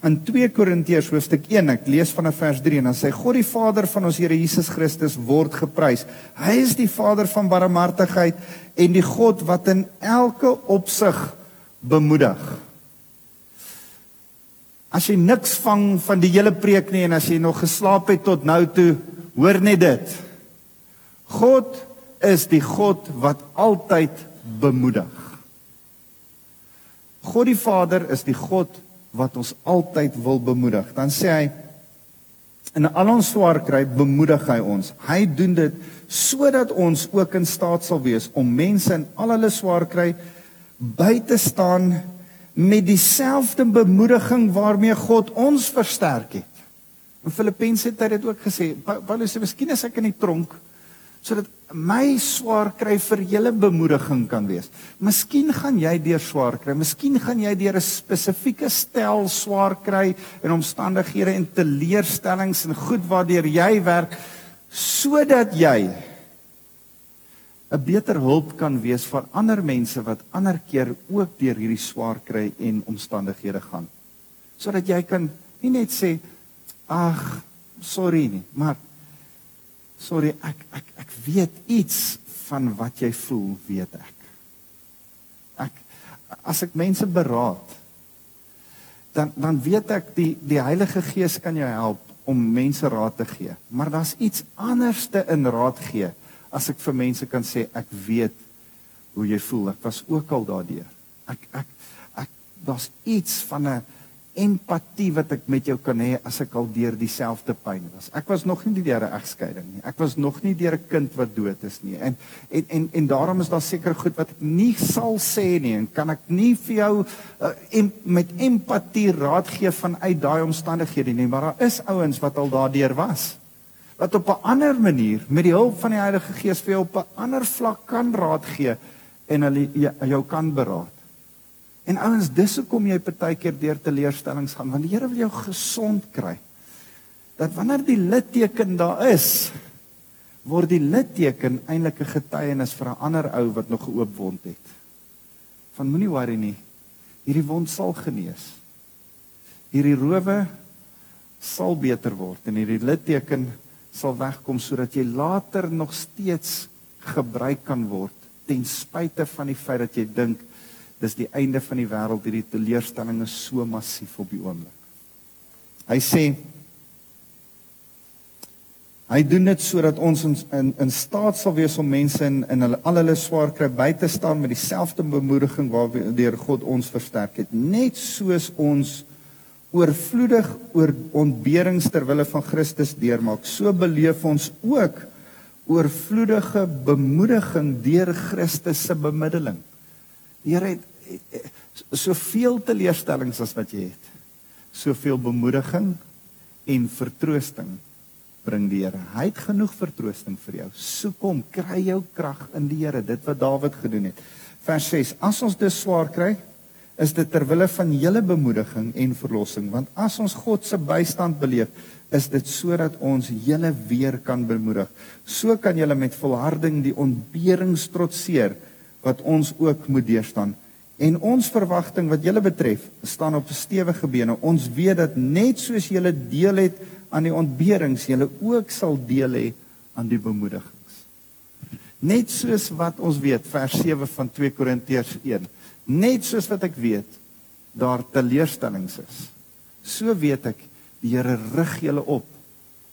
in twee Korintiërs hoofstuk een, ek lees vanaf vers drie, en dan sê, God die Vader van ons Here Jesus Christus word geprys. Hy is die Vader van barmhartigheid, en die God wat in elke opsig bemoedig. As jy niks vang van die hele preek nie, en as jy nog geslaap het tot nou toe, hoor net dit. God is die God wat altyd bemoedig. God die Vader is die God wat ons altyd wil bemoedig. Dan sê hy, in al ons swaar kry, bemoedig hy ons. Hy doen dit, sodat ons ook in staat sal wees, om mense in al hulle swaar kry, by te staan, met dieselfde bemoediging waarmee God ons versterk het. In Filippense het hy dit ook gesê, Paulus sê, miskien is ek in die tronk, sodat my swaar kry vir julle bemoediging kan wees. Miskien gaan jy deur swaar kry, miskien gaan jy deur 'n spesifieke stel swaar kry, en omstandighede en teleurstellings en goed waardeur jy werk, sodat jy 'n beter hulp kan wees vir ander mense wat ander keer ook deur hierdie swaar kry en omstandighede gaan. Sodat jy kan nie net sê, ag, sorry nie, maar sorry, ek, ek, ek weet iets van wat jy voel, weet ek. ek as ek mense beraad, dan, dan weet ek, die, die Heilige Gees kan jou help om mense raad te gee. Maar daar's iets anders te in raad gee, as ek vir mense kan sê, ek weet hoe jy voel, ek was ook al daardeur. Ek, ek, ek, daar's iets van 'n empathie wat ek met jou kan hê as ek al deur dieselfde pyn was. Ek was nog nie deur 'n egskeiding nie. Ek was nog nie deur 'n kind wat dood is nie. En en en, en daarom is daar seker goed wat ek nie sal sê nie, en kan ek nie vir jou uh, em, met empathie raad gee vanuit daai omstandighede nie, maar daar is ouens wat al daardeur was. Wat op 'n ander manier met die hulp van die Heilige Gees vir jou op 'n ander vlak kan raad gee en hulle jou kan beraad. En ouens, dis hoekom jy partykeer deur teleurstellings gaan, want die Here wil jou gesond kry. Dat wanneer die litteken daar is, word die litteken eintlik 'n getuienis vir 'n ander ou wat nog 'n oop wond het. Van moenie worry nie, hierdie wond sal genees. Hierdie rowe sal beter word en hierdie litteken sal wegkom sodat jy later nog steeds gebruik kan word ten spyte van die feit dat jy dink dis die einde van die wêreld, hierdie teleurstelling is so massief op die oomblik. Hy sê hy doen dit sodat ons in, in, in staat sal wees om mense in, in hulle, al hulle swaar kry by te staan met dieselfde bemoediging waardeur God ons versterk het, net soos ons oorvloedig oor ontberings ter wille van Christus deurmaak. So beleef ons ook oorvloedige bemoediging deur Christus se bemiddeling. Die Here het, het, het soveel teleurstellings as wat jy het, soveel bemoediging en vertroosting bring die Here. Hy het genoeg vertroosting vir jou. Soek hom, kry jou krag in die Here, dit wat Dawid gedoen het. Vers ses, as ons dus swaar kry, is dit terwille van julle bemoediging en verlossing, want as ons God se bystand beleef, is dit sodat ons julle weer kan bemoedig. So kan julle met volharding die ontberings trotseer, wat ons ook moet deurstaan. En ons verwagting wat julle betref, staan op stewige bene. Ons weet dat net soos julle deel het aan die ontberings, julle ook sal deel hê aan die bemoedigings. Net soos wat ons weet, vers sewe van twee Korintiërs een, net soos wat ek weet, daar teleurstellings is, so weet ek, die Here rig julle op,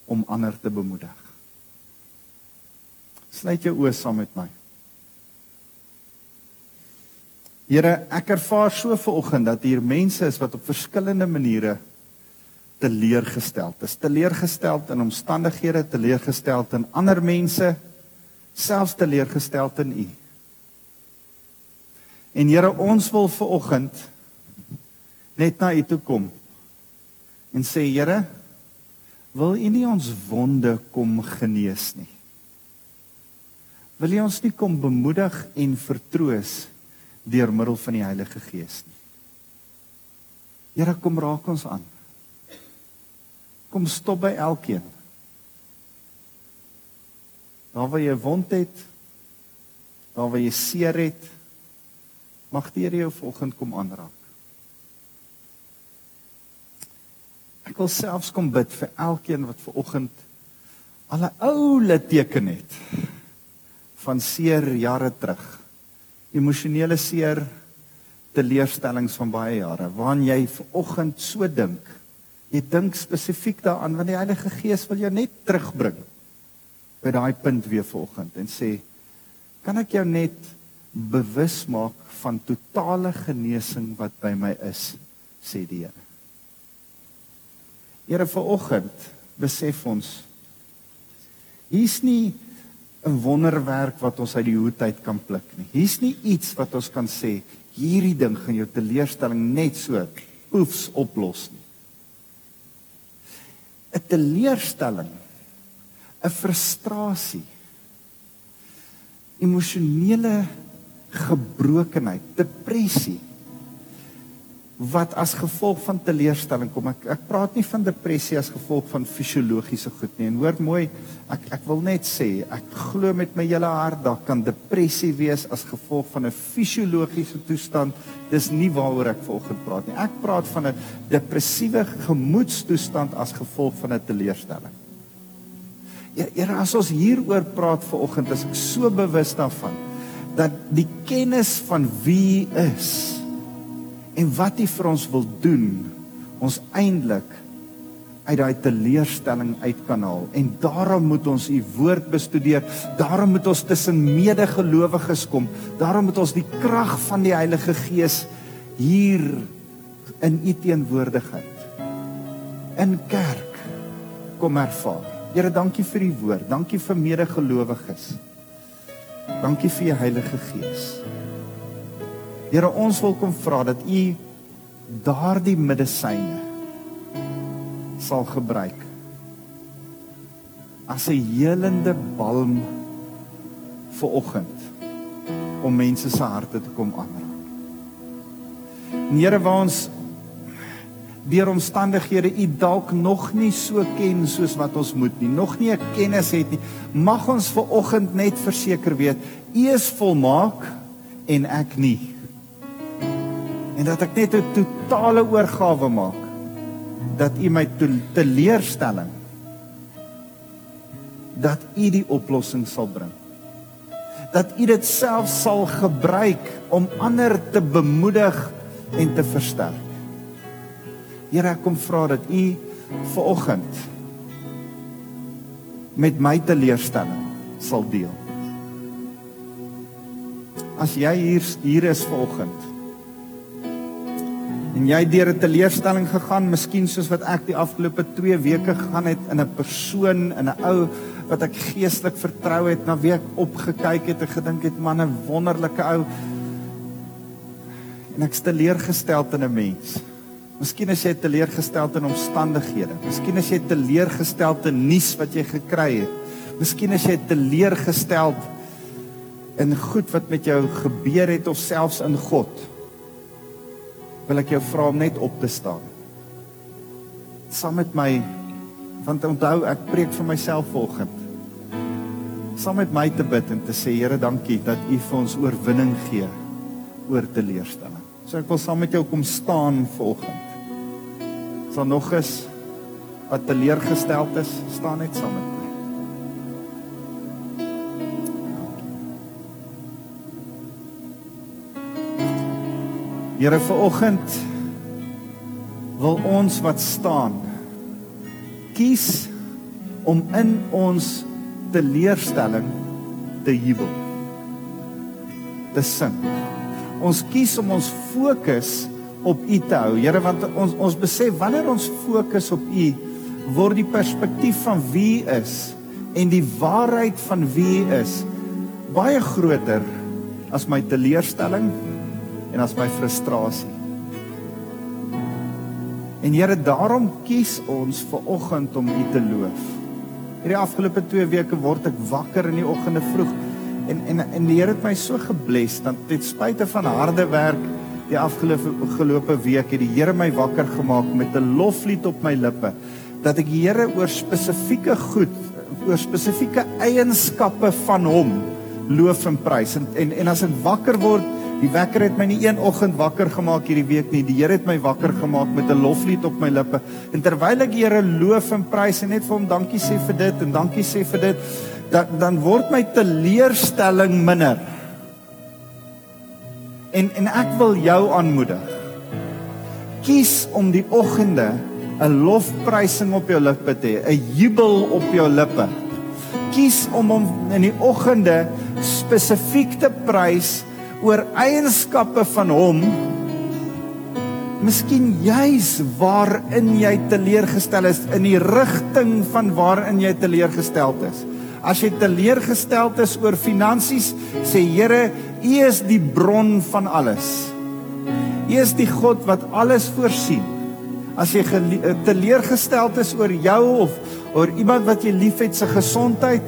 om ander te bemoedig. Sluit jou oë saam met my. Here, ek ervaar so vanoggend dat hier mense is wat op verskillende maniere teleurgesteld is. Teleurgesteld in omstandighede, teleurgesteld in ander mense, selfs teleurgesteld in u. En Here, ons wil vanoggend net na u toe kom en sê, Here, wil u nie ons wonde kom genees nie? Wil u ons nie kom bemoedig en vertroos deur middel van die Heilige Gees nie? Here, kom raak ons aan. Kom stop by elkeen. Daar waar jy wond het, daar waar jy seer het, mag die Here jou vanoggend kom aanraak. Ek wil selfs kom bid vir elkeen wat vanoggend al 'n ou litteken het van seer jare terug. Emosionele seer, teleurstellings van baie jare, waarin jy vanoggend so dink, jy dink spesifiek daaraan, want die Heilige Gees wil jou net terugbring, by daai punt weer vanoggend, en sê, kan ek jou net bewus maak van totale genesing wat by my is, sê die Here. Here, vanoggend besef ons, hier's nie 'n wonderwerk wat ons uit die hoed uit kan pluk nie. Hier's nie iets wat ons kan sê, hierdie ding gaan jou teleurstelling net so poefs oplos nie. 'n Teleurstelling, 'n frustrasie, emosionele gebrokenheid, depressie, wat as gevolg van teleurstelling kom. Ek, ek praat nie van depressie as gevolg van fisiologiese goed nie, en hoor mooi, ek, ek wil net sê, ek glo met my hele hart, daar kan depressie wees as gevolg van 'n fisiologiese toestand, dis nie waaroor ek vanoggend praat nie. Ek praat van 'n depressiewe gemoedstoestand as gevolg van 'n teleurstelling. Here, as ons hieroor praat vanoggend, is ek so bewus daarvan, dat die kennis van wie is, en wat hy vir ons wil doen, ons eindelik uit daai teleurstelling uit kan haal. En daarom moet ons u woord bestudeer, daarom moet ons tussen medegelowiges kom, daarom moet ons die krag van die Heilige Gees hier in u teenwoordigheid, in kerk, kom ervaar. Here, dankie vir u woord, dankie vir medegelowiges, dankie vir u Heilige Gees. Here, ons wil kom vra dat u daardie medisyne sal gebruik as 'n helende balm vanoggend om mense se harte te kom aanraak. Here, waar ons deur omstandighede u dalk nog nie so ken soos wat ons moet nie, nog nie 'n kennis het nie, mag ons vanoggend net verseker weet, u is volmaak en ek nie. En dat ek net 'n totale oorgawe maak dat u my teleurstelling, dat u die oplossing sal bring. Dat u dit self sal gebruik om ander te bemoedig en te versterk. Here, ek kom vra dat u vanoggend met my teleurstelling sal deel. As jy hier, hier is vanoggend, en jy deur 'n teleurstelling gegaan, miskien soos wat ek die afgelope twee weke gegaan het, in 'n persoon, in 'n ou, wat ek geestelik vertrou het, na wie ek opgekyk het, en gedink het, man, 'n wonderlike ou, en ek is teleurgesteld in 'n mens. Miskien is jy teleurgesteld in omstandighede, miskien is jy teleurgesteld in nuus wat jy gekry het, miskien is jy teleurgesteld in goed wat met jou gebeur het, of selfs in God. Wil ek jou vra om net op te staan. Saam met my, want onthou, ek preek vir myself volgend. Saam met my te bid en te sê, Here, dankie dat U vir ons oorwinning gee oor teleurstelling. So ek wil saam met jou kom staan volgend. Sal nog eens wat teleurgesteld is, staan net saam met my. Here, vanoggend wil ons wat staan, kies om in ons teleurstelling te jubel, te sing. Ons kies om ons fokus op U te hou. Here, want ons, ons besef, wanneer ons fokus op U, word die perspektief van wie is, en die waarheid van wie is, baie groter as my teleurstelling, en as my frustrasie. En Here, daarom kies ons vanoggend om U te loof. Hierdie afgelope twee weke word ek wakker in die oggende vroeg, en, en, en die Here het my so gebless, dat ten spyte van harde werk, die afgelope week, het die Here my wakker gemaakt, met 'n loflied op my lippe, dat ek die Here oor spesifieke goed, oor spesifieke eienskappe van Hom, loof en prys, en, en, en as ek wakker word, die wekker het my nie een oggend wakker gemaakt hierdie week nie, die Here het my wakker gemaakt met 'n loflied op my lippe, en terwyl ek die Here loof en prys, en net vir Hom dankie sê vir dit, en dankie sê vir dit, dan, dan word my teleurstelling minder, en, en ek wil jou aanmoedig, kies om die oggende 'n lofprysing op jou lippe te hê, 'n jubel op jou lippe, kies om om in die oggende spesifiek te prys oor eienskappe van Hom, miskien juis waarin jy teleurgestel is, in die rigting van waarin jy teleurgesteld is. As jy teleurgesteld is oor finansies, sê Here, U is die bron van alles. U is die God wat alles voorsien. As jy teleurgesteld is oor jou, of oor iemand wat jy liefhet se gesondheid,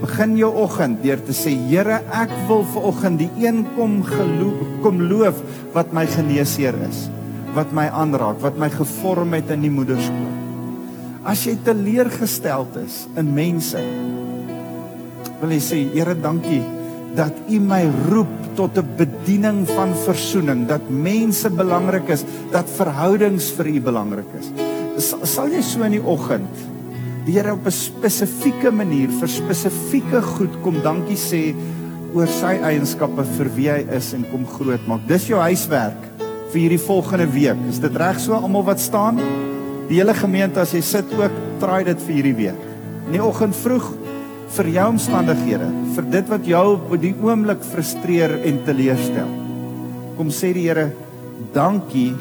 begin jou oggend deur te sê, Here, ek wil vanoggend die een kom, geloof, kom loof wat my geneesheer is, wat my aanraak, wat my gevorm het in die moederskoot. As jy teleurgesteld is in mense, wil jy sê, Here, dankie, dat U my roep tot 'n bediening van versoening, dat mense belangrik is, dat verhoudings vir U belangrik is. Sal jy so in die oggend, die Here op 'n spesifieke manier, vir spesifieke goed, kom dankie sê, oor sy eienskappe, vir wie hy is, en kom groot maak. Dis jou huiswerk, vir hierdie volgende week. Is dit reg so, almal wat staan? Die hele gemeente, as jy sit ook, traai dit vir hierdie week. In die oggend vroeg, vir jou omstandighede, vir dit wat jou op die oomblik frustreer en teleurstel. Kom sê die Here, dankie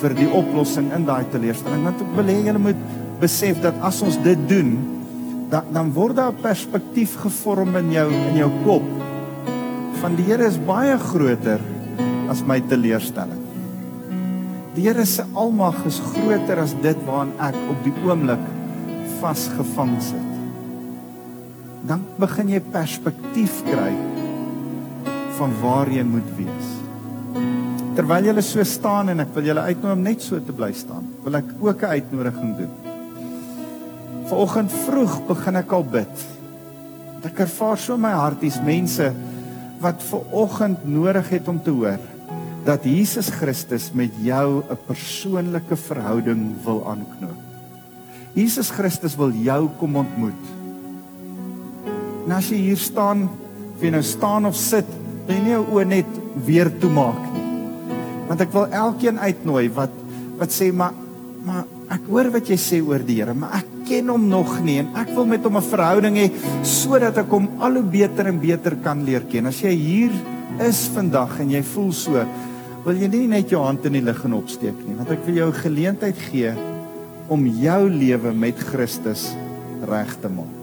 vir die oplossing in daai teleurstelling, want ek wil hê julle moet besef dat as ons dit doen, da, dan word daar 'n perspektief gevorm in jou, in jou kop, van die Here is baie groter as my teleurstelling. Die Here se almag is groter as dit waarin ek op die oomblik vasgevang sit. Dan begin jy perspektief kry van waar jy moet wees. Terwyl jy so staan, en ek wil julle uitnooi om net so te bly staan, wil ek ook 'n uitnodiging doen. Vanoggend vroeg begin ek al bid. Ek ervaar so in my harties mense wat vanoggend nodig het om te hoor. dat Jesus Christus met jou 'n persoonlike verhouding wil aanknoop. Jesus Christus wil jou kom ontmoet. En as jy hier staan, of jy nou staan of sit, jy nie jou oë net weer toemaak nie. Want ek wil elkeen uitnooi wat wat sê maar maar ek hoor wat jy sê oor die Here, maar ek ken hom nog nie en ek wil met hom 'n verhouding hê sodat ek hom al hoe beter en beter kan leer ken. As jy hier is vandag en jy voel so, wil jy nie net jou hand in die lig en opsteek nie, want ek wil jou 'n geleentheid gee om jou lewe met Christus reg te maak.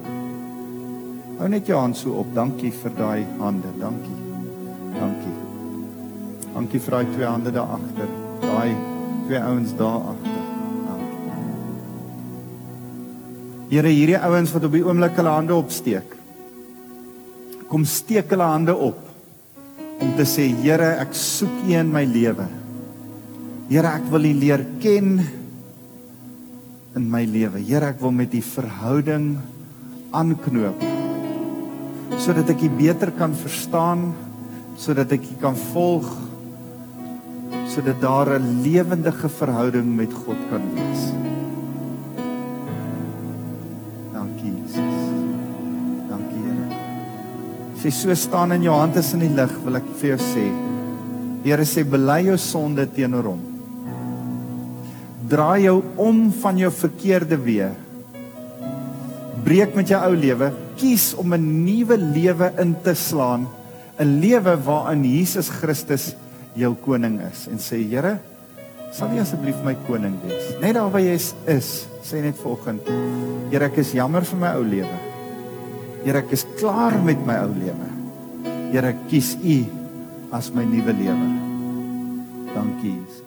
Hou net jou hand so op. Dankie vir daai hande. Dankie. Dankie. Dankie vir daai twee hande daar agter. Daai twee ouens daar agter. Here, hierdie ouens wat op die oomblik hulle hande opsteek, kom steek hulle hande op om te sê, Here, ek soek U in my lewe. Here, ek wil U leer ken in my lewe. Here, ek wil met U verhouding aanknoop, sodat ek U beter kan verstaan, sodat ek U kan volg, sodat daar 'n lewendige verhouding met God kan wees. As jy so staan en jou hand is in die lig, wil ek vir jou sê, die Here sê, bely jou sonde teenoor hom. Draai jou om van jou verkeerde weë. Breek met jou ou lewe, kies om 'n nuwe lewe in te slaan, 'n lewe waarin Jesus Christus jou koning is. En sê, Here, sal U asseblief my koning wees. Net daar waar jy is, sê net vanoggend, Here, ek is jammer vir my ou lewe. Here, ek is klaar met my ou lewe. Here, ek kies U as my nuwe lewe. Dankie.